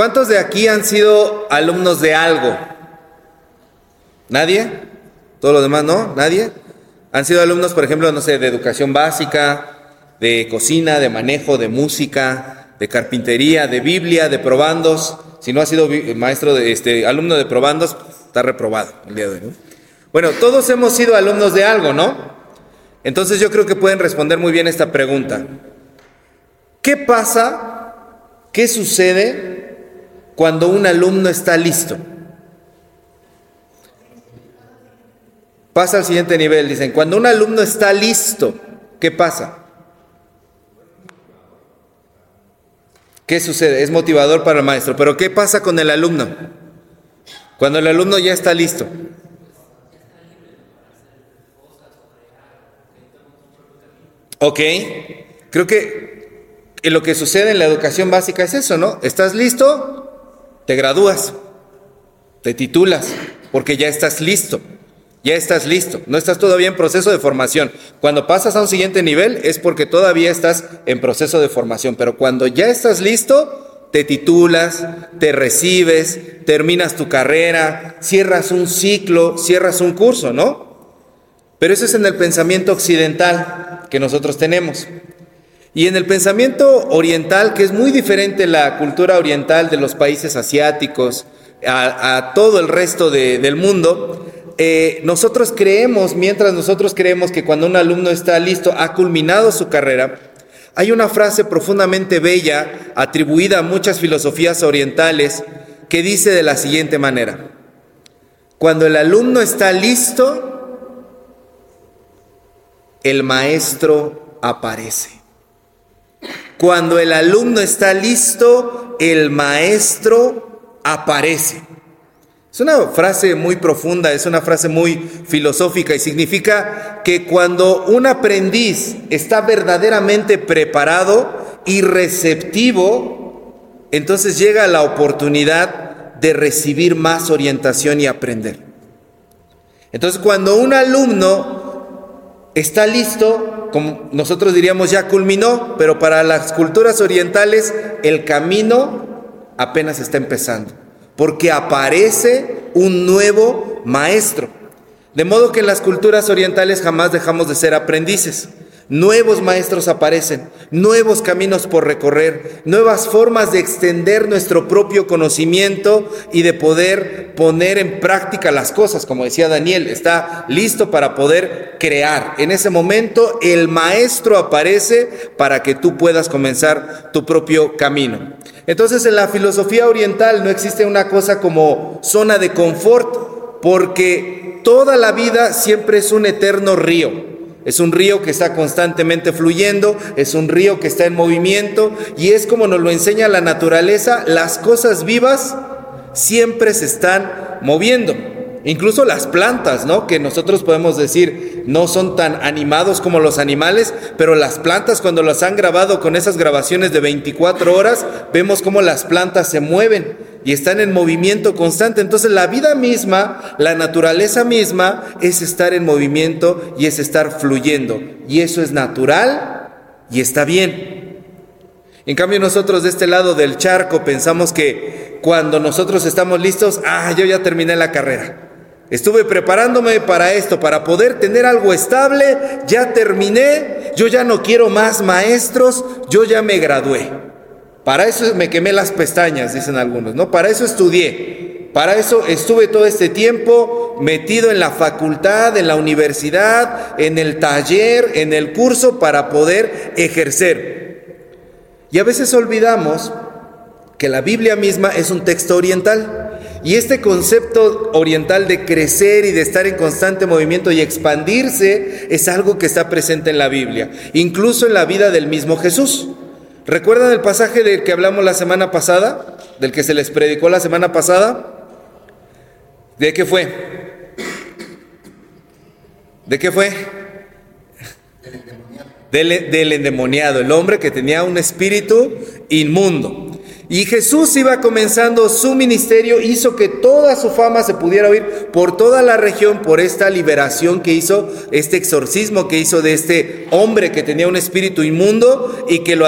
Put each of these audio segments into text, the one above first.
¿Cuántos de aquí han sido alumnos de algo? ¿Nadie? ¿Todos los demás no? ¿Nadie? ¿Han sido alumnos, por ejemplo, no sé, de educación básica, de cocina, de manejo, de música, de carpintería, de Biblia, de probandos? Si no ha sido maestro, alumno de probandos, está reprobado el día de hoy, ¿no? Bueno, todos hemos sido alumnos de algo, ¿no? Entonces yo creo que pueden responder muy bien esta pregunta. ¿Qué pasa? ¿Qué sucede cuando un alumno está listo? Pasa al siguiente nivel, dicen. Cuando un alumno está listo, ¿qué pasa? ¿Qué sucede? Es motivador para el maestro. Pero ¿qué pasa con el alumno? Cuando el alumno ya está listo. Ok, creo que lo que sucede en la educación básica es eso, ¿no? Estás listo, te gradúas, te titulas, porque ya estás listo. Ya estás listo, no estás todavía en proceso de formación. Cuando pasas a un siguiente nivel es porque todavía estás en proceso de formación. Pero cuando ya estás listo, te titulas, te recibes, terminas tu carrera, cierras un ciclo, cierras un curso, ¿no? Pero eso es en el pensamiento occidental que nosotros tenemos. Y en el pensamiento oriental, que es muy diferente la cultura oriental de los países asiáticos a todo el resto del mundo... Nosotros creemos que cuando un alumno está listo, ha culminado su carrera, hay una frase profundamente bella, atribuida a muchas filosofías orientales, que dice de la siguiente manera: cuando el alumno está listo, el maestro aparece. Cuando el alumno está listo, el maestro aparece. Es una frase muy profunda, es una frase muy filosófica y significa que cuando un aprendiz está verdaderamente preparado y receptivo, entonces llega la oportunidad de recibir más orientación y aprender. Entonces, cuando un alumno está listo, como nosotros diríamos ya culminó, pero para las culturas orientales el camino apenas está empezando, porque aparece un nuevo maestro. De modo que en las culturas orientales jamás dejamos de ser aprendices. Nuevos maestros aparecen, nuevos caminos por recorrer, nuevas formas de extender nuestro propio conocimiento y de poder poner en práctica las cosas. Como decía Daniel, está listo para poder crear. En ese momento el maestro aparece para que tú puedas comenzar tu propio camino. Entonces, en la filosofía oriental no existe una cosa como zona de confort, porque toda la vida siempre es un eterno río. Es un río que está constantemente fluyendo, es un río que está en movimiento, y es como nos lo enseña la naturaleza: las cosas vivas siempre se están moviendo. Incluso las plantas, ¿no? Que nosotros podemos decir no son tan animados como los animales, pero las plantas, cuando las han grabado con esas grabaciones de 24 horas, vemos cómo las plantas se mueven y están en movimiento constante. Entonces, la vida misma, la naturaleza misma, es estar en movimiento y es estar fluyendo. Y eso es natural y está bien. En cambio, nosotros de este lado del charco pensamos que cuando nosotros estamos listos, yo ya terminé la carrera. Estuve preparándome para esto, para poder tener algo estable, ya terminé, yo ya no quiero más maestros, yo ya me gradué. Para eso me quemé las pestañas, dicen algunos, ¿no? Para eso estudié, para eso estuve todo este tiempo metido en la facultad, en la universidad, en el taller, en el curso, para poder ejercer. Y a veces olvidamos que la Biblia misma es un texto oriental. Y este concepto oriental de crecer y de estar en constante movimiento y expandirse es algo que está presente en la Biblia, incluso en la vida del mismo Jesús. ¿Recuerdan el pasaje del que hablamos la semana pasada? Del que se les predicó la semana pasada. ¿De qué fue? ¿De qué fue? Del endemoniado, el hombre que tenía un espíritu inmundo. Y Jesús iba comenzando su ministerio, hizo que toda su fama se pudiera oír por toda la región por esta liberación que hizo, este exorcismo que hizo de este hombre que tenía un espíritu inmundo y que lo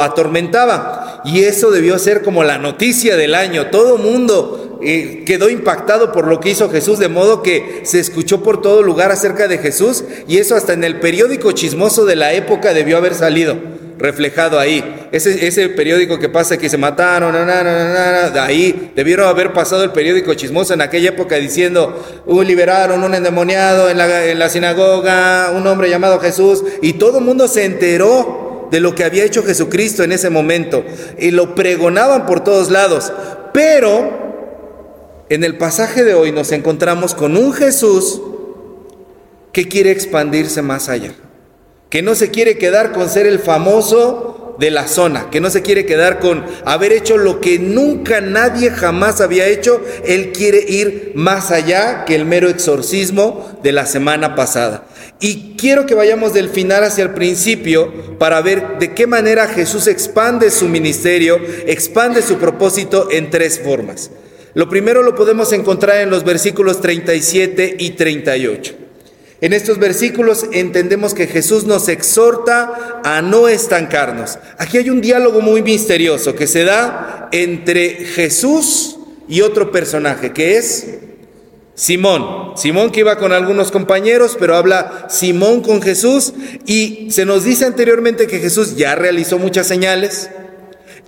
atormentaba. Y eso debió ser como la noticia del año. Todo mundo quedó impactado por lo que hizo Jesús, de modo que se escuchó por todo lugar acerca de Jesús, y eso hasta en el periódico chismoso de la época debió haber salido reflejado ahí. Ese periódico que pasa que se mataron, de ahí debieron haber pasado el periódico chismoso en aquella época diciendo: liberaron un endemoniado en la sinagoga, un hombre llamado Jesús, y todo el mundo se enteró de lo que había hecho Jesucristo en ese momento, y lo pregonaban por todos lados. Pero en el pasaje de hoy nos encontramos con un Jesús que quiere expandirse más allá, que no se quiere quedar con ser el famoso de la zona, que no se quiere quedar con haber hecho lo que nunca nadie jamás había hecho. Él quiere ir más allá que el mero exorcismo de la semana pasada. Y quiero que vayamos del final hacia el principio para ver de qué manera Jesús expande su ministerio, expande su propósito en tres formas. Lo primero lo podemos encontrar en los versículos 37 y 38. En estos versículos entendemos que Jesús nos exhorta a no estancarnos. Aquí hay un diálogo muy misterioso que se da entre Jesús y otro personaje, que es Simón, que iba con algunos compañeros, pero habla Simón con Jesús, y se nos dice anteriormente que Jesús ya realizó muchas señales,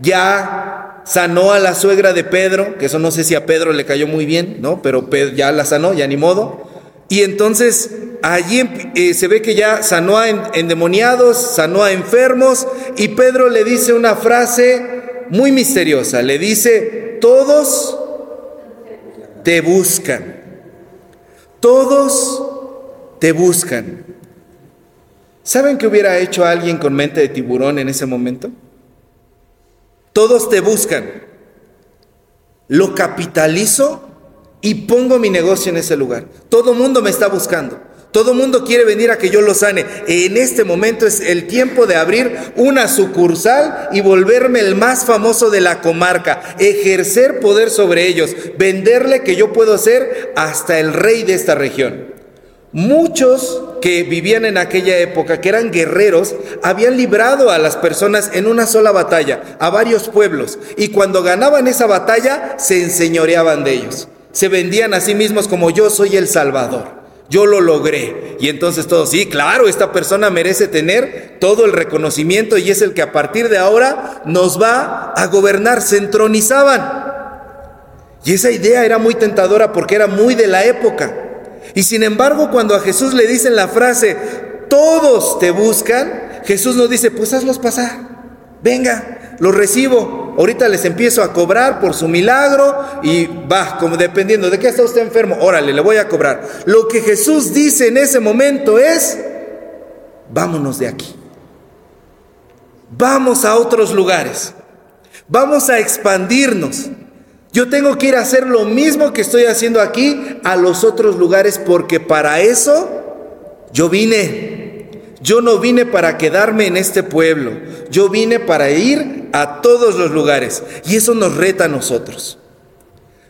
ya sanó a la suegra de Pedro, que eso no sé si a Pedro le cayó muy bien, ¿no? Pero Pedro ya la sanó, ya ni modo. Y entonces allí se ve que ya sanó a endemoniados, sanó a enfermos, y Pedro le dice una frase muy misteriosa, le dice: todos te buscan, todos te buscan. ¿Saben qué hubiera hecho alguien con mente de tiburón en ese momento? Todos te buscan, lo capitalizo y pongo mi negocio en ese lugar. Todo mundo me está buscando, todo mundo quiere venir a que yo lo sane. En este momento es el tiempo de abrir una sucursal y volverme el más famoso de la comarca, ejercer poder sobre ellos, venderle que yo puedo ser hasta el rey de esta región. Muchos que vivían en aquella época, que eran guerreros, habían librado a las personas en una sola batalla, a varios pueblos, y cuando ganaban esa batalla se enseñoreaban de ellos. Se vendían a sí mismos como: yo soy el Salvador, yo lo logré. Y entonces todos: sí, claro, esta persona merece tener todo el reconocimiento y es el que a partir de ahora nos va a gobernar. Se entronizaban. Y esa idea era muy tentadora porque era muy de la época. Y sin embargo, cuando a Jesús le dicen la frase: todos te buscan, Jesús nos dice: pues hazlos pasar, venga, los recibo. Ahorita les empiezo a cobrar por su milagro y va, como dependiendo de qué está usted enfermo, órale, le voy a cobrar. Lo que Jesús dice en ese momento es: vámonos de aquí. Vamos a otros lugares. Vamos a expandirnos. Yo tengo que ir a hacer lo mismo que estoy haciendo aquí a los otros lugares, porque para eso yo vine. Yo no vine para quedarme en este pueblo, yo vine para ir a todos los lugares. Y eso nos reta a nosotros,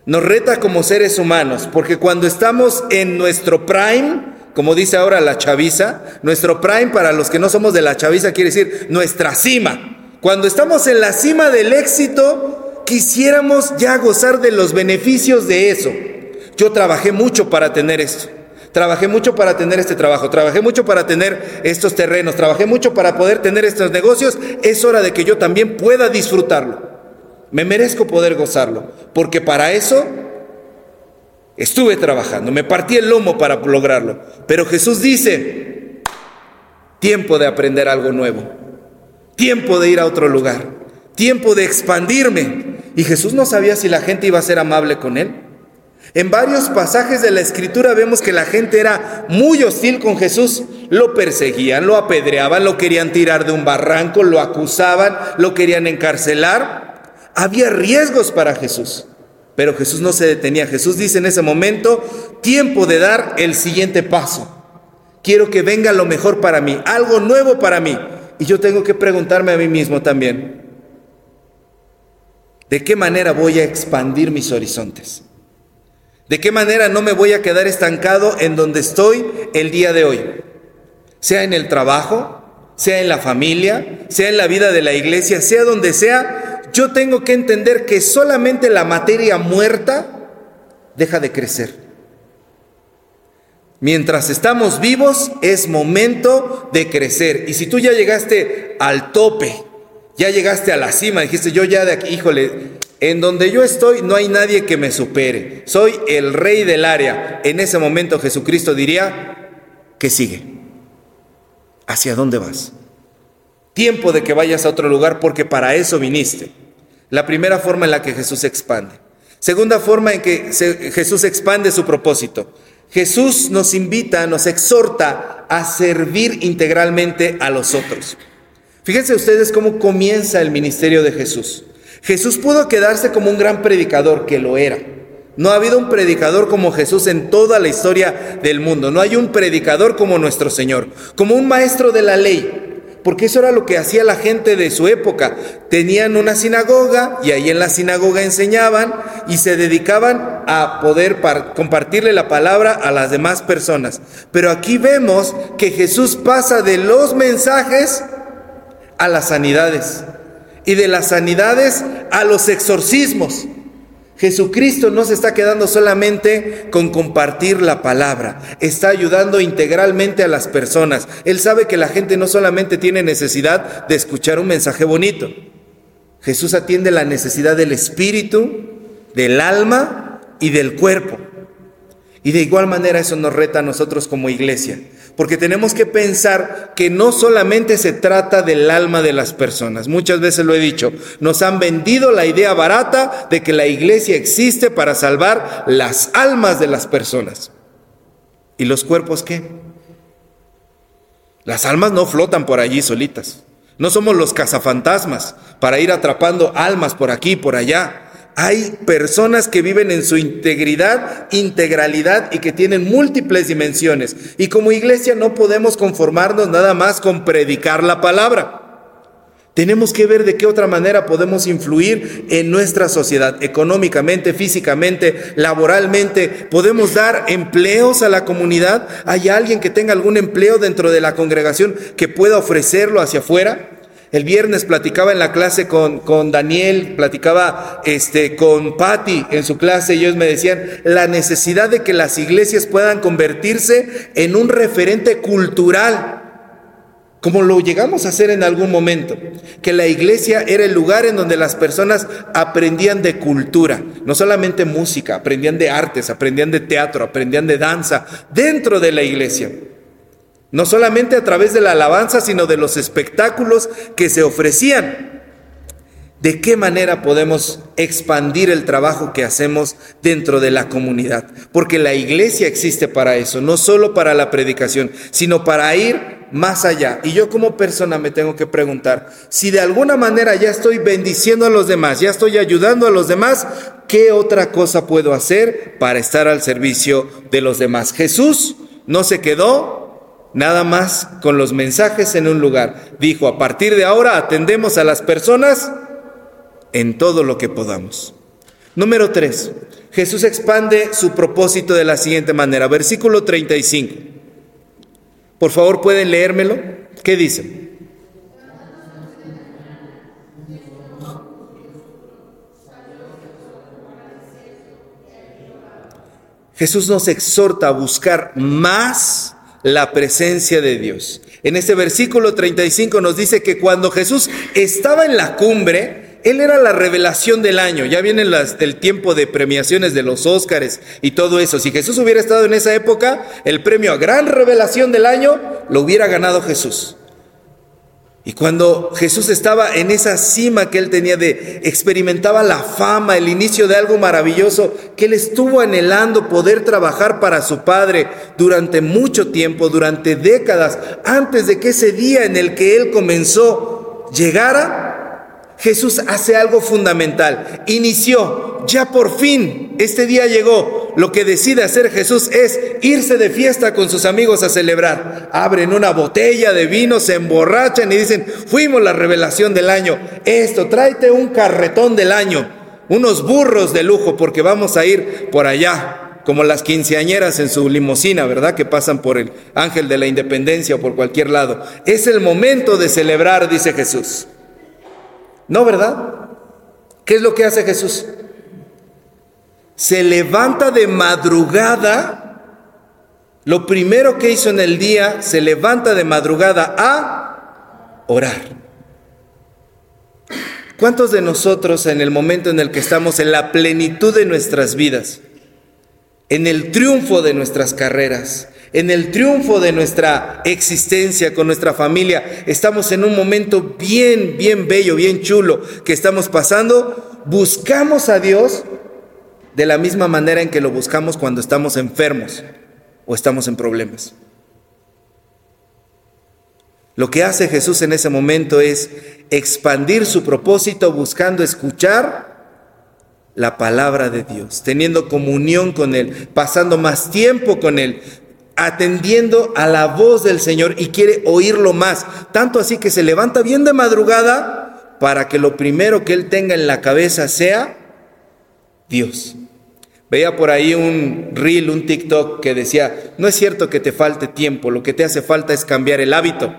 nos reta como seres humanos, porque cuando estamos en nuestro prime, como dice ahora la chaviza, nuestro prime para los que no somos de la chaviza quiere decir nuestra cima. Cuando estamos en la cima del éxito, quisiéramos ya gozar de los beneficios de eso. Yo trabajé mucho para tener esto. Trabajé mucho para tener este trabajo, trabajé mucho para tener estos terrenos, trabajé mucho para poder tener estos negocios. Es hora de que yo también pueda disfrutarlo. Me merezco poder gozarlo, porque para eso estuve trabajando, me partí el lomo para lograrlo. Pero Jesús dice: tiempo de aprender algo nuevo, tiempo de ir a otro lugar, tiempo de expandirme. Y Jesús no sabía si la gente iba a ser amable con él. En varios pasajes de la Escritura vemos que la gente era muy hostil con Jesús. Lo perseguían, lo apedreaban, lo querían tirar de un barranco, lo acusaban, lo querían encarcelar. Había riesgos para Jesús, pero Jesús no se detenía. Jesús dice en ese momento: tiempo de dar el siguiente paso. Quiero que venga lo mejor para mí, algo nuevo para mí. Y yo tengo que preguntarme a mí mismo también: ¿De qué manera voy a expandir mis horizontes? ¿De qué manera no me voy a quedar estancado en donde estoy el día de hoy? Sea en el trabajo, sea en la familia, sea en la vida de la iglesia, sea donde sea, yo tengo que entender que solamente la materia muerta deja de crecer. Mientras estamos vivos es momento de crecer. Y si tú ya llegaste al tope, ya llegaste a la cima, dijiste yo ya de aquí, híjole, en donde yo estoy no hay nadie que me supere, soy el rey del área. En ese momento Jesucristo diría, ¿qué sigue? ¿Hacia dónde vas? Tiempo de que vayas a otro lugar porque para eso viniste. La primera forma en la que Jesús se expande. Segunda forma en que Jesús expande su propósito. Jesús nos invita, nos exhorta a servir integralmente a los otros. Fíjense ustedes cómo comienza el ministerio de Jesús. Jesús pudo quedarse como un gran predicador, que lo era. No ha habido un predicador como Jesús en toda la historia del mundo. No hay un predicador como nuestro Señor, como un maestro de la ley. Porque eso era lo que hacía la gente de su época. Tenían una sinagoga y ahí en la sinagoga enseñaban y se dedicaban a poder compartirle la palabra a las demás personas. Pero aquí vemos que Jesús pasa de los mensajes a las sanidades y de las sanidades a los exorcismos. Jesucristo no se está quedando solamente con compartir la palabra, está ayudando integralmente a las personas. Él sabe que la gente no solamente tiene necesidad de escuchar un mensaje bonito. Jesús atiende la necesidad del espíritu, del alma y del cuerpo. Y de igual manera eso nos reta a nosotros como iglesia, porque tenemos que pensar que no solamente se trata del alma de las personas. Muchas veces lo he dicho, nos han vendido la idea barata de que la iglesia existe para salvar las almas de las personas. ¿Y los cuerpos qué? Las almas no flotan por allí solitas. No somos los cazafantasmas para ir atrapando almas por aquí y por allá. Hay personas que viven en su integralidad y que tienen múltiples dimensiones. Y como iglesia no podemos conformarnos nada más con predicar la palabra. Tenemos que ver de qué otra manera podemos influir en nuestra sociedad, económicamente, físicamente, laboralmente. ¿Podemos dar empleos a la comunidad? ¿Hay alguien que tenga algún empleo dentro de la congregación que pueda ofrecerlo hacia afuera? El viernes platicaba en la clase con Daniel, platicaba con Patti en su clase y ellos me decían la necesidad de que las iglesias puedan convertirse en un referente cultural, como lo llegamos a hacer en algún momento, que la iglesia era el lugar en donde las personas aprendían de cultura, no solamente música, aprendían de artes, aprendían de teatro, aprendían de danza dentro de la iglesia. No solamente a través de la alabanza, sino de los espectáculos que se ofrecían. ¿De qué manera podemos expandir el trabajo que hacemos dentro de la comunidad? Porque la iglesia existe para eso, no solo para la predicación, sino para ir más allá. Y yo como persona me tengo que preguntar, si de alguna manera ya estoy bendiciendo a los demás, ya estoy ayudando a los demás, ¿qué otra cosa puedo hacer para estar al servicio de los demás? Jesús no se quedó nada más con los mensajes en un lugar. Dijo, a partir de ahora atendemos a las personas en todo lo que podamos. Número 3. Jesús expande su propósito de la siguiente manera. Versículo 35. Por favor, ¿pueden leérmelo? ¿Qué dice? Jesús nos exhorta a buscar más la presencia de Dios. En este versículo 35 nos dice que cuando Jesús estaba en la cumbre, Él era la revelación del año. Ya viene el tiempo de premiaciones de los Óscares y todo eso. Si Jesús hubiera estado en esa época, el premio a gran revelación del año lo hubiera ganado Jesús. Y cuando Jesús estaba en esa cima que Él tenía experimentaba la fama, el inicio de algo maravilloso, que Él estuvo anhelando poder trabajar para su Padre durante mucho tiempo, durante décadas, antes de que ese día en el que Él comenzó llegara, Jesús hace algo fundamental. Inició, ya por fin, este día llegó. Lo que decide hacer Jesús es irse de fiesta con sus amigos a celebrar. Abren una botella de vino, se emborrachan y dicen, fuimos la revelación del año. Tráete un carretón del año. unos burros de lujo, porque vamos a ir por allá, como las quinceañeras en su limusina, ¿verdad?, que pasan por el Ángel de la Independencia o por cualquier lado. Es el momento de celebrar, dice Jesús. ¿No, verdad? ¿Qué es lo que hace Jesús? Se levanta de madrugada. Lo primero que hizo en el día, se levanta de madrugada a orar. ¿Cuántos de nosotros en el momento en el que estamos en la plenitud de nuestras vidas, en el triunfo de nuestras carreras, en el triunfo de nuestra existencia con nuestra familia, estamos en un momento bien bello, bien chulo que estamos pasando? Buscamos a Dios de la misma manera en que lo buscamos cuando estamos enfermos o estamos en problemas. Lo que hace Jesús en ese momento es expandir su propósito buscando escuchar la palabra de Dios, teniendo comunión con Él, pasando más tiempo con Él, atendiendo a la voz del Señor, y quiere oírlo más. Tanto así que se levanta bien de madrugada para que lo primero que Él tenga en la cabeza sea Dios. Veía por ahí un reel, un TikTok que decía: no es cierto que te falte tiempo, lo que te hace falta es cambiar el hábito.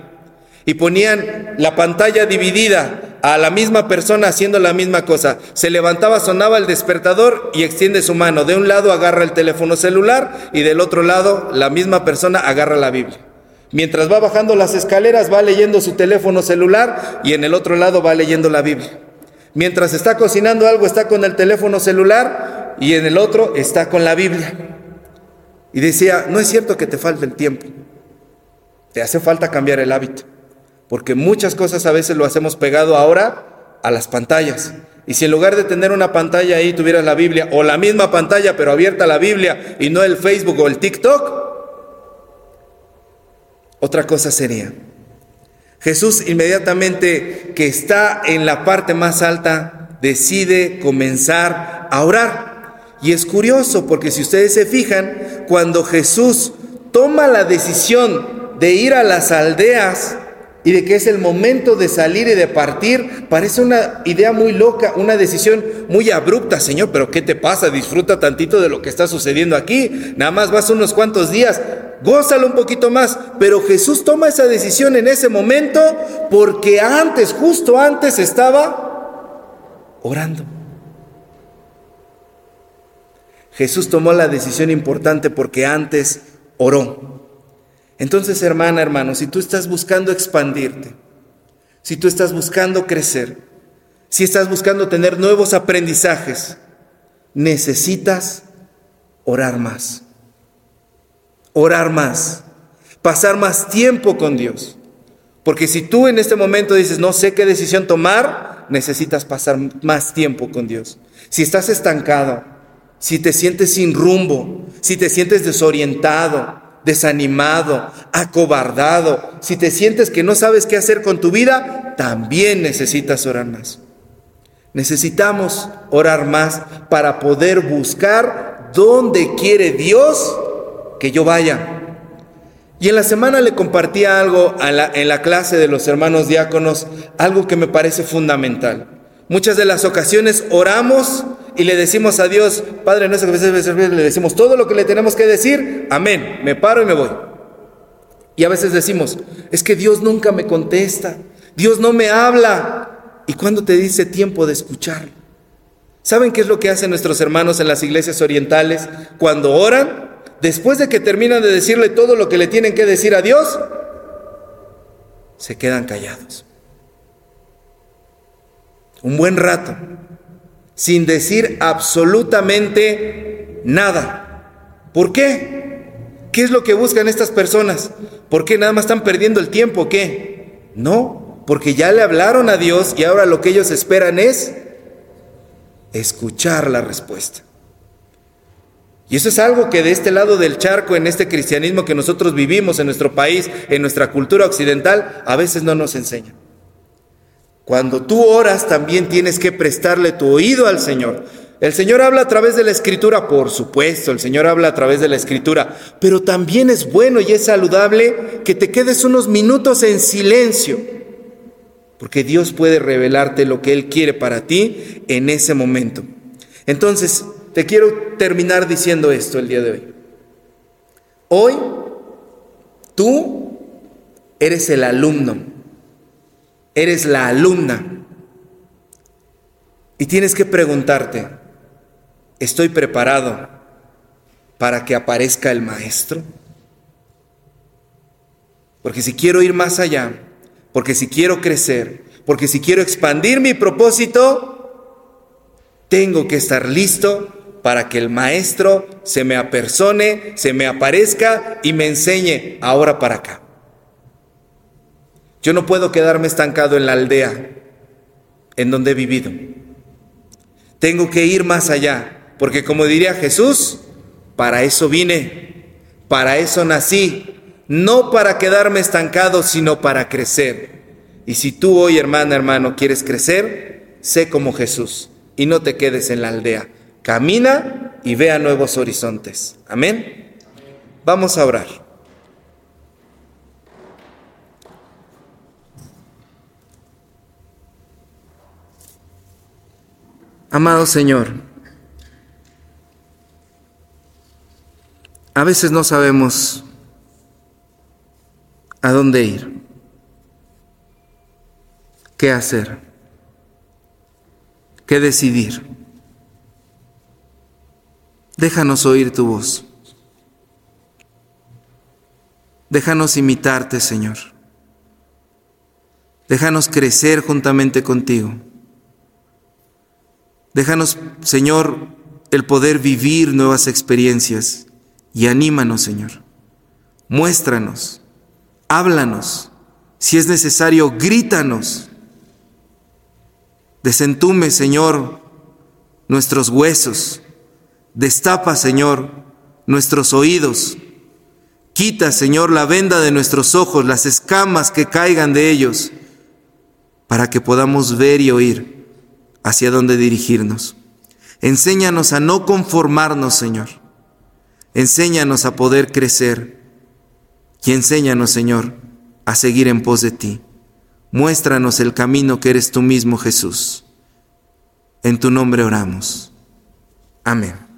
Y ponían la pantalla dividida a la misma persona haciendo la misma cosa. Se levantaba, sonaba el despertador y extiende su mano. De un lado agarra el teléfono celular y del otro lado la misma persona agarra la Biblia. Mientras va bajando las escaleras va leyendo su teléfono celular y en el otro lado va leyendo la Biblia. Mientras está cocinando algo está con el teléfono celular y en el otro está con la Biblia. Y decía: no es cierto que te falte el tiempo, te hace falta cambiar el hábito. Porque muchas cosas a veces lo hacemos pegado ahora a las pantallas. Y si en lugar de tener una pantalla ahí tuvieras la Biblia, o la misma pantalla pero abierta la Biblia y no el Facebook o el TikTok, otra cosa sería. Jesús, inmediatamente que está en la parte más alta, decide comenzar a orar. Y es curioso porque si ustedes se fijan, cuando Jesús toma la decisión de ir a las aldeas y de que es el momento de salir y de partir, parece una idea muy loca, una decisión muy abrupta. Señor, ¿pero qué te pasa? Disfruta tantito de lo que está sucediendo aquí. Nada más vas unos cuantos días, gózalo un poquito más. Pero Jesús toma esa decisión en ese momento porque antes, justo antes, estaba orando. Jesús tomó la decisión importante porque antes oró. Entonces, hermana, hermano, si tú estás buscando expandirte, si tú estás buscando crecer, si estás buscando tener nuevos aprendizajes, necesitas orar más. Orar más. Pasar más tiempo con Dios. Porque si tú en este momento dices: no sé qué decisión tomar, necesitas pasar más tiempo con Dios. Si estás estancado, si te sientes sin rumbo, si te sientes desorientado, desanimado, acobardado, si te sientes que no sabes qué hacer con tu vida, también necesitas orar más. Necesitamos orar más para poder buscar dónde quiere Dios que yo vaya. Y en la semana le compartía algo en la clase de los hermanos diáconos, algo que me parece fundamental. Muchas de las ocasiones oramos y le decimos a Dios: Padre nuestro, le decimos todo lo que le tenemos que decir, amén, me paro y me voy. Y a veces decimos: es que Dios nunca me contesta, Dios no me habla. ¿Y cuándo te dice tiempo de escuchar? ¿Saben qué es lo que hacen nuestros hermanos en las iglesias orientales cuando oran? Después de que terminan de decirle todo lo que le tienen que decir a Dios, se quedan callados un buen rato, sin decir absolutamente nada. ¿Por qué? ¿Qué es lo que buscan estas personas? ¿Por qué nada más están perdiendo el tiempo? ¿Qué? No, porque ya le hablaron a Dios y ahora lo que ellos esperan es escuchar la respuesta. Y eso es algo que de este lado del charco, en este cristianismo que nosotros vivimos en nuestro país, en nuestra cultura occidental, a veces no nos enseñan. Cuando tú oras, también tienes que prestarle tu oído al Señor. El Señor habla a través de la Escritura, por supuesto, el Señor habla a través de la Escritura, pero también es bueno y es saludable que te quedes unos minutos en silencio, porque Dios puede revelarte lo que Él quiere para ti en ese momento. Entonces, te quiero terminar diciendo esto el día de hoy. Hoy, tú eres el alumno, eres la alumna, y tienes que preguntarte, ¿estoy preparado para que aparezca el maestro? Porque si quiero ir más allá, porque si quiero crecer, porque si quiero expandir mi propósito, tengo que estar listo para que el maestro se me apersone, se me aparezca y me enseñe ahora para acá. Yo no puedo quedarme estancado en la aldea en donde he vivido. Tengo que ir más allá, porque como diría Jesús, para eso vine, para eso nací. No para quedarme estancado, sino para crecer. Y si tú hoy, hermana, hermano, quieres crecer, sé como Jesús y no te quedes en la aldea. Camina y vea nuevos horizontes. Amén. Vamos a orar. Amado Señor, a veces no sabemos ¿a dónde ir? ¿Qué hacer? ¿Qué decidir? Déjanos oír tu voz. Déjanos imitarte, Señor. Déjanos crecer juntamente contigo. Déjanos, Señor, el poder vivir nuevas experiencias y anímanos, Señor. Muéstranos. Háblanos, si es necesario, grítanos. Desentume, Señor, nuestros huesos. Destapa, Señor, nuestros oídos. Quita, Señor, la venda de nuestros ojos, las escamas que caigan de ellos, para que podamos ver y oír hacia dónde dirigirnos. Enséñanos a no conformarnos, Señor. Enséñanos a poder crecer. Y enséñanos, Señor, a seguir en pos de ti. Muéstranos el camino que eres tú mismo, Jesús. En tu nombre oramos. Amén.